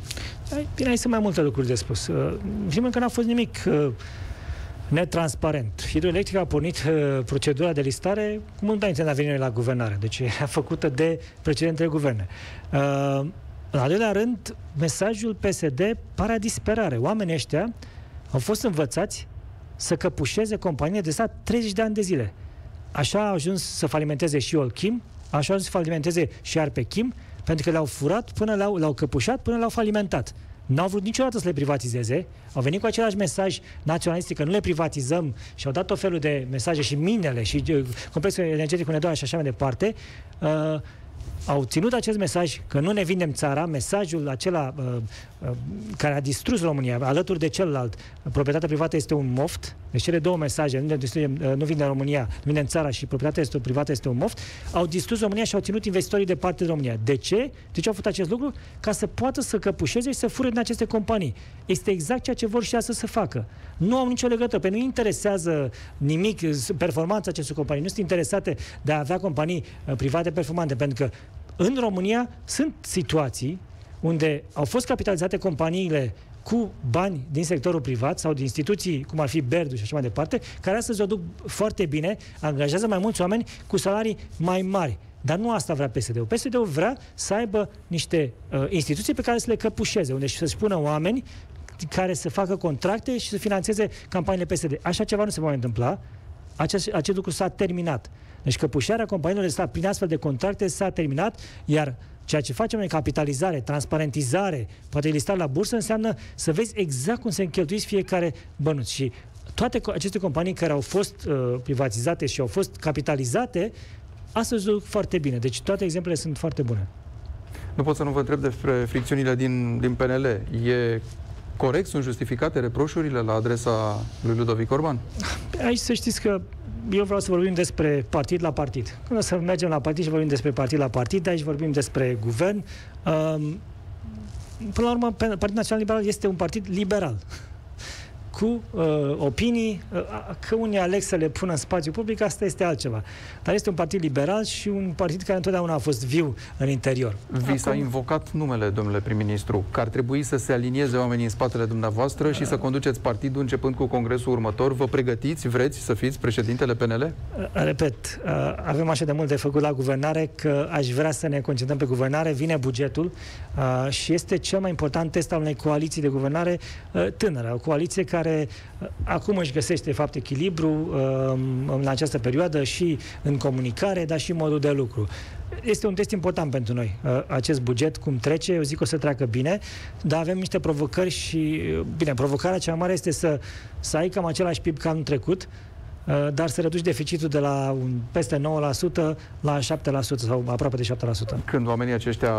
Bine, aici sunt mai multe lucruri de spus. Primul că n-a fost nimic netransparent. Hidroelectrica a pornit procedura de listare cu mult înainte de a veni la guvernare. Deci a făcută de precedentele guverne. În al doilea rând, mesajul PSD pare a disperare. Oamenii ăștia au fost învățați să căpușeze companii de stat 30 de ani de zile. Așa a ajuns să falimenteze și Oltchim, așa o să falimenteze și Arpechim, pentru că le-au furat până le-au căpușat, până le-au falimentat. N-au vrut niciodată să le privatizeze. Au venit cu același mesaj naționalistic, că nu le privatizăm, și au dat tot felul de mesaje, și minele, și complexul energetic Hunedoara și așa mai departe. Au ținut acest mesaj, că nu ne vindem țara, mesajul acela care a distrus România, alături de celălalt, proprietatea privată este un moft, deci cele două mesaje, nu vindem România, nu vindem țara și proprietatea privată este un moft, au distrus România și au ținut investitorii departe de România. De ce? De ce au făcut acest lucru? Ca să poată să căpușeze și să fure din aceste companii. Este exact ceea ce vor și astăzi să facă. Nu au nicio legătură, pentru că nu interesează nimic performanța acestor companii, nu sunt interesate de a avea companii private performante, pentru că în România sunt situații unde au fost capitalizate companiile cu bani din sectorul privat sau din instituții, cum ar fi BERD și așa mai departe, care astăzi o duc foarte bine, angajează mai mulți oameni cu salarii mai mari. Dar nu asta vrea PSD-ul. PSD-ul vrea să aibă niște instituții pe care să le căpușeze, unde să-și pună oameni care să facă contracte și să finanțeze campaniile PSD. Așa ceva nu se va mai întâmpla. Acest lucru s-a terminat. Deci căpușarea companiilor de stat prin astfel de contracte s-a terminat, iar ceea ce facem în capitalizare, transparentizare, poate listare la bursă, înseamnă să vezi exact cum se încheltuiți fiecare bănuț. Și toate aceste companii care au fost privatizate și au fost capitalizate, astăzi duc foarte bine. Deci toate exemplele sunt foarte bune. Nu pot să nu vă întreb despre fricțiunile din PNL. E corect, sunt justificate reproșurile la adresa lui Ludovic Orban? Aici să știți că eu vreau să vorbim despre partid la partid. Când o să mergem la partid și vorbim despre partid la partid, aici vorbim despre guvern. Până la urmă, Partidul Național Liberal este un partid liberal, cu opinii, că unii aleg să le pună în spațiu public, asta este altceva. Dar este un partid liberal și un partid care întotdeauna a fost viu în interior. Vi s-a invocat numele, domnule prim-ministru, că ar trebui să se alinieze oamenii în spatele dumneavoastră și să conduceți partidul începând cu congresul următor. Vă pregătiți? Vreți să fiți președintele PNL? Repet, avem așa de mult de făcut la guvernare că aș vrea să ne concentrăm pe guvernare. Vine bugetul și este cel mai important test al unei coaliții de guvernare tânără, o coaliție care acum își găsește, de fapt, echilibru în această perioadă și în comunicare, dar și în modul de lucru. Este un test important pentru noi. Acest buget, cum trece, eu zic că o să treacă bine, dar avem niște provocări și, bine, provocarea cea mare este să ai cam același PIB ca anul trecut, dar să reduci deficitul de la peste 9% la 7% sau aproape de 7%. Când oamenii aceștia,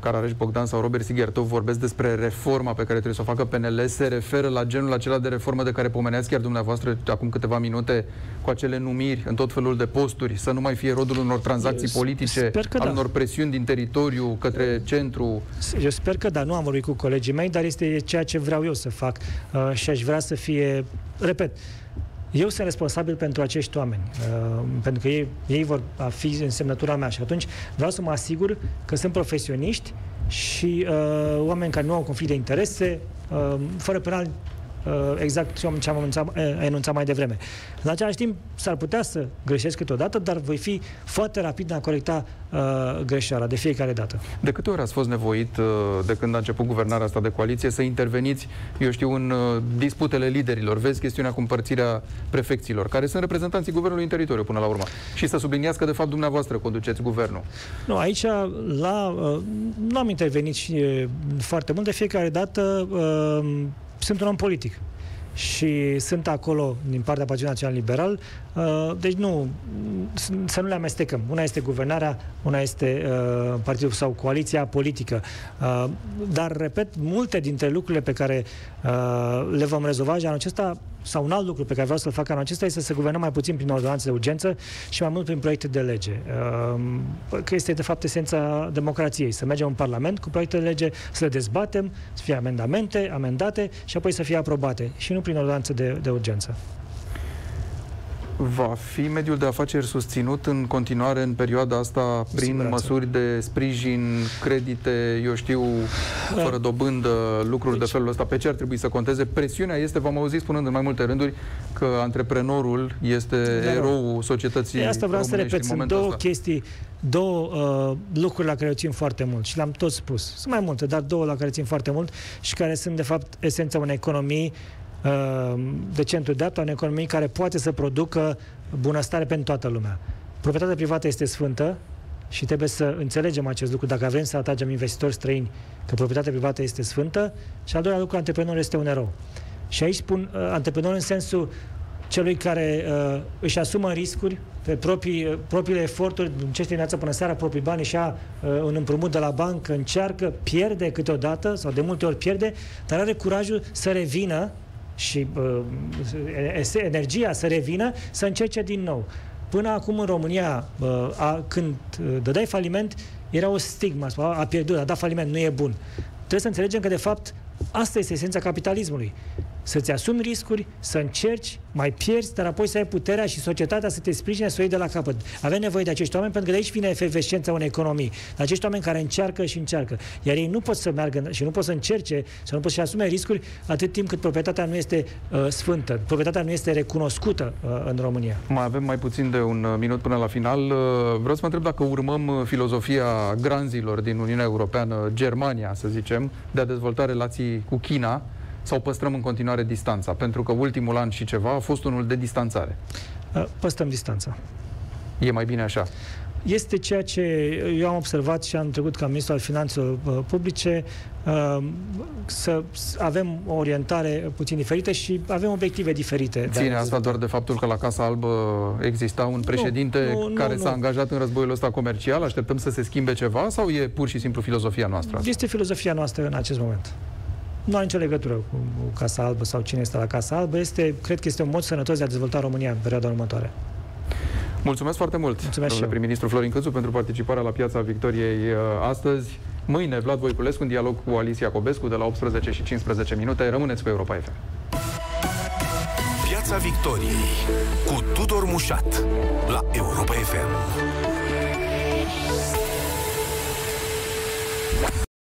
Carareș Bogdan sau Robert Sighertov, vorbesc despre reforma pe care trebuie să o facă PNL, se referă la genul acela de reformă de care pomeneați chiar dumneavoastră acum câteva minute, cu acele numiri în tot felul de posturi, să nu mai fie rodul unor tranzacții politice, al unor presiuni din teritoriu către centru. Eu sper că da, nu am vorbit cu colegii mei, dar este ceea ce vreau eu să fac și aș vrea să fie, repet, eu sunt responsabil pentru acești oameni, pentru că ei vor fi în semnătura mea și atunci vreau să mă asigur că sunt profesioniști și oameni care nu au conflict de interese, fără penal, exact ce am enunțat mai devreme. În același timp, s-ar putea să greșesc câteodată, dar voi fi foarte rapid în a corecta greșeala de fiecare dată. De câte ori ați fost nevoit, de când a început guvernarea asta de coaliție, să interveniți, eu știu, în disputele liderilor? Vezi chestiunea cu împărțirea prefecțiilor, care sunt reprezentanții guvernului în teritoriu până la urmă. Și să subliniați că, de fapt, dumneavoastră conduceți guvernul. Nu, aici nu am intervenit și foarte mult. De fiecare dată sunt un om politic și sunt acolo din partea Partidului Național Liberal, deci nu, să nu le amestecăm. Una este guvernarea, una este partidul sau coaliția politică. Dar, repet, multe dintre lucrurile pe care le vom rezolva și anul acesta, sau un alt lucru pe care vreau să-l fac anul acesta, este să guvernăm mai puțin prin ordonanțe de urgență și mai mult prin proiecte de lege. Că este, de fapt, esența democrației. Să mergem în Parlament cu proiecte de lege, să le dezbatem, să fie amendamente, amendate și apoi să fie aprobate. Și nu prin ordonanțe de urgență. Va fi mediul de afaceri susținut în continuare în perioada asta prin măsuri de sprijin, credite, eu știu, fără dobândă, lucruri de felul ăsta? Pe ce ar trebui să conteze? Presiunea este, v-am auzit spunând în mai multe rânduri, că antreprenorul este eroul societății. Asta vreau să repet, sunt două lucruri la care eu țin foarte mult și le-am tot spus. Sunt mai multe, dar două la care țin foarte mult și care sunt, de fapt, esența unei economii de centru-dreapta, unei economii care poate să producă bunăstare pentru toată lumea. Proprietatea privată este sfântă și trebuie să înțelegem acest lucru dacă vrem să atragem investitori străini, că proprietatea privată este sfântă. Și al doilea lucru, antreprenorul este un erou. Și aici spun antreprenor în sensul celui care își asumă riscuri pe propriile eforturi, muncește dimineața până seara, proprii bani, și ia un împrumut de la bancă, încearcă, pierde câteodată, sau de multe ori pierde, dar are curajul să revină și energia să revină, să încerce din nou. Până acum în România, când dădeai faliment, era o stigmă, a pierdut, a dat faliment, nu e bun. Trebuie să înțelegem că, de fapt, asta este esența capitalismului. Să-ți asumi riscuri, să încerci, mai pierzi, dar apoi să ai puterea și societatea să te sprijine, să o iei de la capăt. Avem nevoie de acești oameni, pentru că de aici vine efervescența unei economii. De acești oameni care încearcă și încearcă. Iar ei nu pot să meargă și nu pot să încerce, să nu pot să asume riscuri atât timp cât proprietatea nu este sfântă, proprietatea nu este recunoscută în România. Mai avem mai puțin de un minut până la final. Vreau să mă întreb dacă urmăm filozofia granzilor din Uniunea Europeană, Germania, să zicem, de a dezvolta relații cu China, sau păstrăm în continuare distanța? Pentru că ultimul an și ceva a fost unul de distanțare. Păstrăm distanța. E mai bine așa? Este ceea ce eu am observat și am trecut ca ministru al finanțelor publice, să avem o orientare puțin diferită și avem obiective diferite. Ține asta doar de faptul că la Casa Albă exista un președinte care s-a angajat în războiul ăsta comercial? Așteptăm să se schimbe ceva sau e pur și simplu filozofia noastră? Este filozofia noastră în acest moment. nu are nicio legătură cu Casa Albă sau cine este la Casa Albă. Este, cred că este un mod sănătos de a dezvolta România în perioada următoare. Mulțumesc foarte mult, domnule prim-ministru Florin Cîțu, pentru participarea la Piața Victoriei astăzi. Mâine, Vlad Voiculescu, în dialog cu Alisia Iacobescu, de la 18:15. Rămâneți cu Europa FM. Piața Victoriei, cu Tudor Mușat, la Europa FM.